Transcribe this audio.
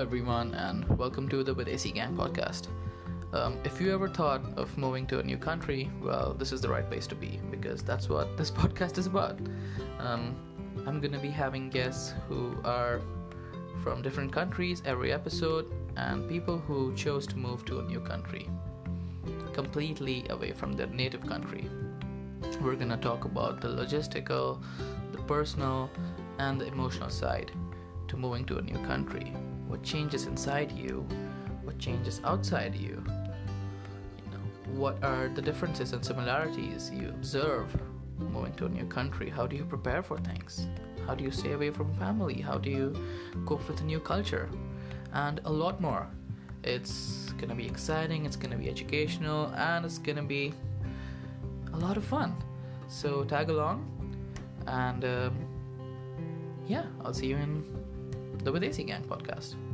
everyone, and welcome to the Videsi Gang Podcast. If you ever thought of moving to a new country, well, this is the right place to be, because that's what this podcast is about. I'm going to be having guests who are from different countries every episode, and people who chose to move to a new country, completely away from their native country. We're going to talk about the logistical, the personal, and the emotional side to moving to a new country. What changes inside you? What changes outside you? What are the differences and similarities you observe moving to a new country? How do you prepare for things? How do you stay away from family? How do you cope with a new culture? And a lot more. It's gonna be exciting, it's gonna be educational, and it's gonna be a lot of fun. So tag along, and I'll see you in the Videsi Gang Podcast.